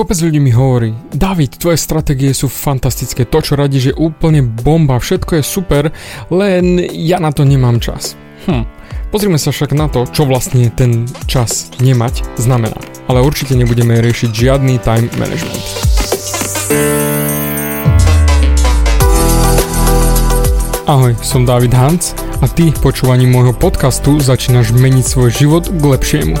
Kopec ľudí mi hovorí: David, tvoje stratégie sú fantastické, to čo radíš je úplne bomba, všetko je super, len ja na to nemám čas. Pozrime sa však na to, čo vlastne ten čas nemať znamená. Ale určite nebudeme riešiť žiadny time management. Ahoj, som David Hanc a ty počúvaním môjho podcastu začínaš meniť svoj život k lepšiemu.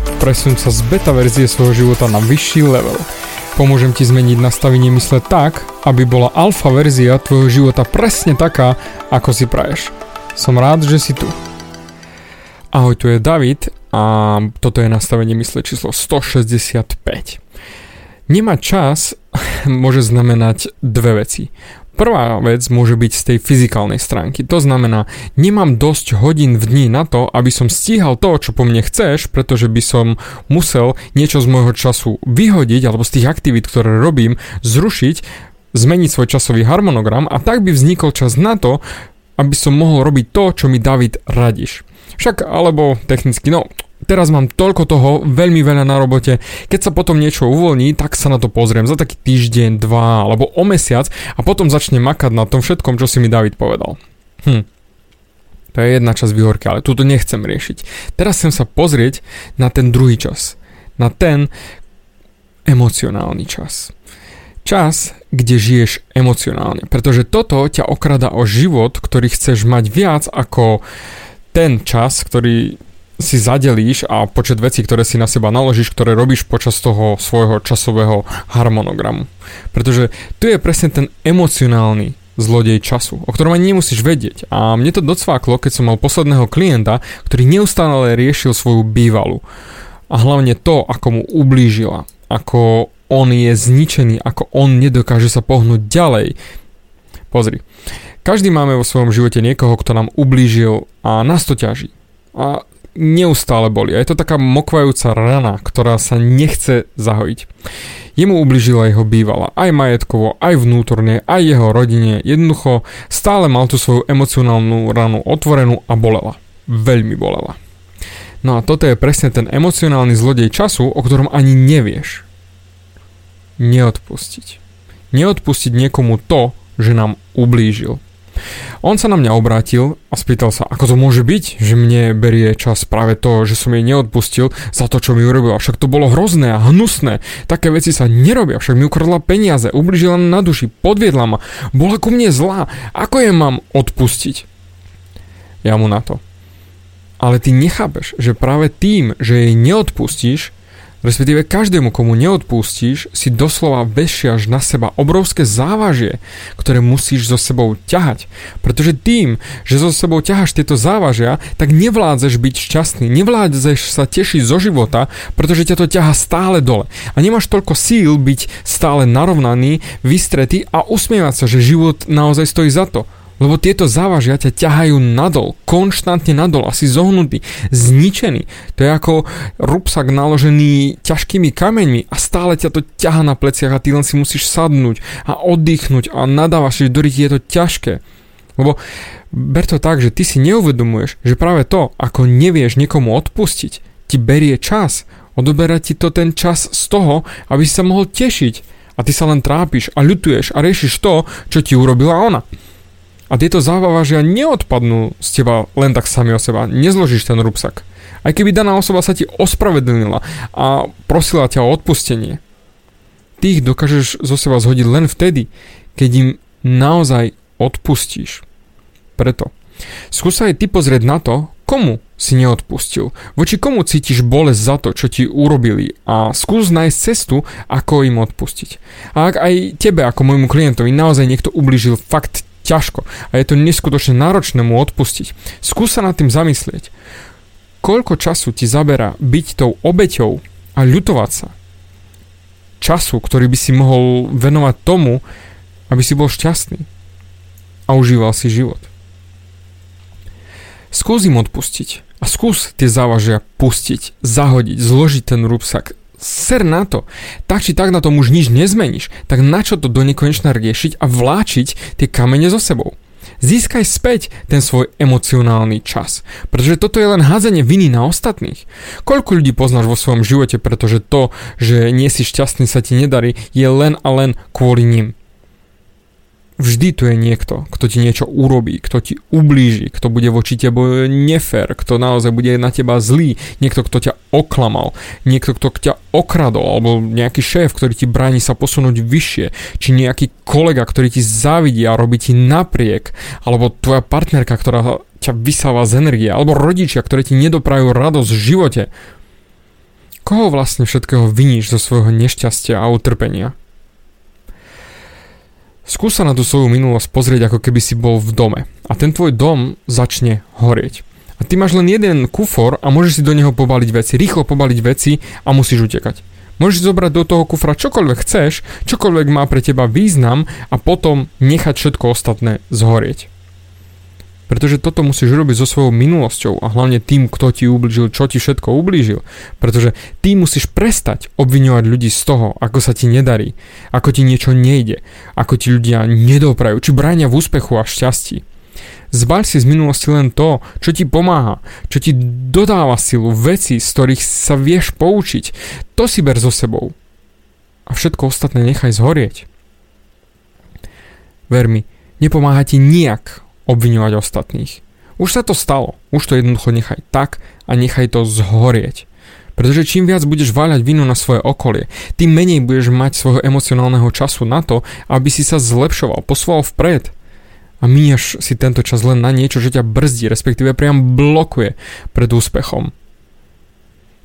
Presun sa z beta verzie svojho života na vyšší level. Pomôžem ti zmeniť nastavenie mysle tak, aby bola alfa verzia tvojho života presne taká, ako si praješ. Som rád, že si tu. Ahoj, tu je David a toto je nastavenie mysle číslo 165. Nemať čas môže znamenať dve veci. Prvá vec môže byť z tej fyzikálnej stránky. To znamená, nemám dosť hodín v dni na to, aby som stíhal to, čo po mne chceš, pretože by som musel niečo z môjho času vyhodiť alebo z tých aktivít, ktoré robím, zrušiť, zmeniť svoj časový harmonogram a tak by vznikol čas na to, aby som mohol robiť to, čo mi David radíš. Však alebo technicky, teraz mám toľko toho, veľmi veľa na robote, keď sa potom niečo uvoľní, tak sa na to pozriem za taký týždeň, dva alebo o mesiac a potom začnem makať na tom všetkom, čo si mi David povedal. To je jedna časť výhorky, ale túto nechcem riešiť. Teraz chcem sa pozrieť na ten druhý čas, na ten emocionálny čas. Čas, kde žiješ emocionálne, pretože toto ťa okrada o život, ktorý chceš mať viac ako ten čas, ktorý si zadelíš a počet vecí, ktoré si na seba naložíš, ktoré robíš počas toho svojho časového harmonogramu. Pretože tu je presne ten emocionálny zlodej času, o ktorom ani nemusíš vedieť. A mne to docváklo, keď som mal posledného klienta, ktorý neustále riešil svoju bývalú. A hlavne to, ako mu ublížila, ako on je zničený, ako on nedokáže sa pohnúť ďalej. Pozri, každý máme vo svojom živote niekoho, kto nám ublížil a nás to ťaží. A neustále boli. A je to taká mokvajúca rana, ktorá sa nechce zahojiť. Jemu ublížila jeho bývala, aj majetkovo, aj vnútorne, aj jeho rodine. Jednoducho stále mal tú svoju emocionálnu ranu otvorenú a bolela. Veľmi bolela. No a toto je presne ten emocionálny zlodej času, o ktorom ani nevieš. Neodpustiť. Neodpustiť niekomu to, že nám ublížil. On sa na mňa obrátil a spýtal sa, ako to môže byť, že mne berie čas práve to, že som jej neodpustil za to, čo mi urobila. Však to bolo hrozné a hnusné. Také veci sa nerobia. Však mi ukradla peniaze, ublížila na duši, podviedla ma, bola ku mne zlá. Ako jej mám odpustiť? Ja mu na to: ale ty nechápeš, že práve tým, že jej neodpustíš, respektíve každému, komu neodpustíš, si doslova vešiaš na seba obrovské závažie, ktoré musíš so sebou ťahať. Pretože tým, že so sebou ťaháš tieto závažia, tak nevládzeš byť šťastný, nevládzeš sa tešiť zo života, pretože ťa to ťahá stále dole. A nemáš toľko síl byť stále narovnaný, vystretý a usmievať sa, že život naozaj stojí za to. Lebo tieto závažia ťa ťahajú nadol, konštantne nadol, asi zohnutý, zničený. To je ako rúbsak naložený ťažkými kameňmi a stále ťa to ťaha na pleciach a ty len si musíš sadnúť a oddychnúť a nadávaš, že do ryti je to ťažké. Lebo ber to tak, že ty si neuvedomuješ, že práve to, ako nevieš niekomu odpustiť, ti berie čas, odoberá ti to ten čas z toho, aby si sa mohol tešiť. A ty sa len trápiš a ľutuješ a riešiš to, čo ti urobila ona. A tieto závažia neodpadnú z teba len tak sami o seba. Nezložíš ten rúbsak. Aj keby daná osoba sa ti ospravedlnila a prosila ťa o odpustenie, ty ich dokážeš zo seba zhodiť len vtedy, keď im naozaj odpustíš. Preto skúsaj ty pozrieť na to, komu si neodpustil, voči komu cítiš bolesť za to, čo ti urobili, a skús nájsť cestu, ako im odpustiť. A ak aj tebe, ako môjmu klientovi, naozaj niekto ublížil fakt ťažko a je to neskutočne náročné mu odpustiť, skús sa nad tým zamyslieť. Koľko času ti zaberá byť tou obeťou a ľutovať sa? Času, ktorý by si mohol venovať tomu, aby si bol šťastný a užíval si život. Skús im odpustiť a skús tie závažia pustiť, zahodiť, zložiť ten rúbsak. Ser na to. Tak či tak na tom už nič nezmeníš, tak na čo to do nekonečna riešiť a vláčiť tie kamene so sebou? Získaj späť ten svoj emocionálny čas, pretože toto je len hádzanie viny na ostatných. Koľko ľudí poznáš vo svojom živote, pretože to, že nie si šťastný, sa ti nedarí, je len a len kvôli nim. Vždy tu je niekto, kto ti niečo urobí, kto ti ublíži, kto bude voči tebe nefér, kto naozaj bude na teba zlý, niekto, kto ťa oklamal, niekto, kto ťa okradol, alebo nejaký šéf, ktorý ti bráni sa posunúť vyššie, či nejaký kolega, ktorý ti závidí a robí ti napriek, alebo tvoja partnerka, ktorá ťa vysáva z energie, alebo rodičia, ktorí ti nedoprajú radosť v živote. Koho vlastne všetkého viníš zo svojho nešťastia a utrpenia? Skús sa na tú svoju minulosť pozrieť, ako keby si bol v dome. A ten tvoj dom začne horieť. A ty máš len jeden kufor a môžeš si do neho pobaliť veci. Rýchlo pobaliť veci a musíš utekať. Môžeš zobrať do toho kufra čokoľvek chceš, čokoľvek má pre teba význam a potom nechať všetko ostatné zhorieť. Pretože toto musíš robiť so svojou minulosťou a hlavne tým, kto ti ublížil, čo ti všetko ublížil. Pretože ty musíš prestať obviňovať ľudí z toho, ako sa ti nedarí, ako ti niečo nejde, ako ti ľudia nedoprajú, či bránia v úspechu a šťastí. Zbaľ si z minulosti len to, čo ti pomáha, čo ti dodáva silu, veci, z ktorých sa vieš poučiť. To si ber so sebou. A všetko ostatné nechaj zhorieť. Ver mi, nepomáha ti nijak obviňovať ostatných. Už sa to stalo. Už to jednoducho nechaj tak a nechaj to zhorieť. Pretože čím viac budeš váľať vinu na svoje okolie, tým menej budeš mať svojho emocionálneho času na to, aby si sa zlepšoval, posúval vpred. A míňaš si tento čas len na niečo, že ťa brzdí, respektíve priam blokuje pred úspechom.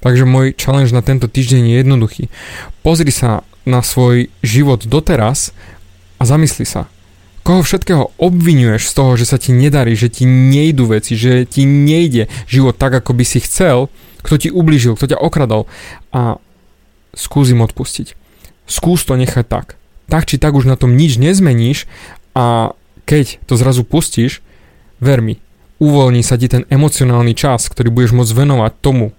Takže môj challenge na tento týždeň je jednoduchý. Pozri sa na svoj život doteraz a zamysli sa. Koho všetkého obviňuješ z toho, že sa ti nedarí, že ti nejdu veci, že ti nejde život tak, ako by si chcel, kto ti ublížil, kto ťa okradal, a skús im odpustiť. Skús to nechať tak. Tak či tak už na tom nič nezmeníš a keď to zrazu pustíš, ver mi, uvoľní sa ti ten emocionálny čas, ktorý budeš môcť venovať tomu,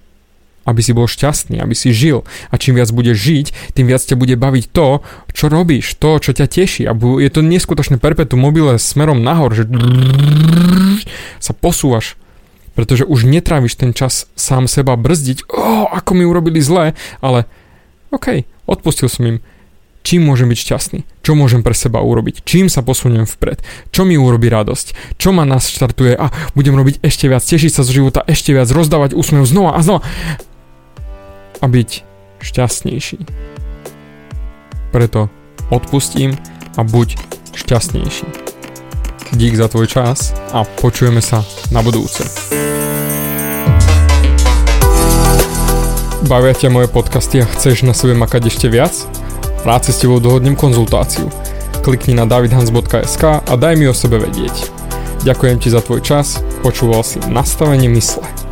aby si bol šťastný, aby si žil. A čím viac budeš žiť, tým viac ťa bude baviť to, čo robíš, to, čo ťa teší. A je to neskutočné perpetuum mobile smerom nahor, že sa posúvaš, pretože už netráviš ten čas sám seba brzdiť, ako mi urobili zlé, ale OK, odpustil som im. Čím môžem byť šťastný? Čo môžem pre seba urobiť? Čím sa posuniem vpred? Čo mi urobí radosť? Čo ma nás štartuje? A budem robiť ešte viac, tešiť sa z života ešte viac, rozdávať úsmev znova a znova a byť šťastnejší. Preto odpustím a buď šťastnejší. Dík za tvoj čas a počujeme sa na budúce. Bavia ťa moje podcasty a chceš na sebe makať ešte viac? Rád si s tebou dohodnem konzultáciu. Klikni na davidhanc.sk a daj mi o sebe vedieť. Ďakujem ti za tvoj čas, počúval si Nastavenie mysle.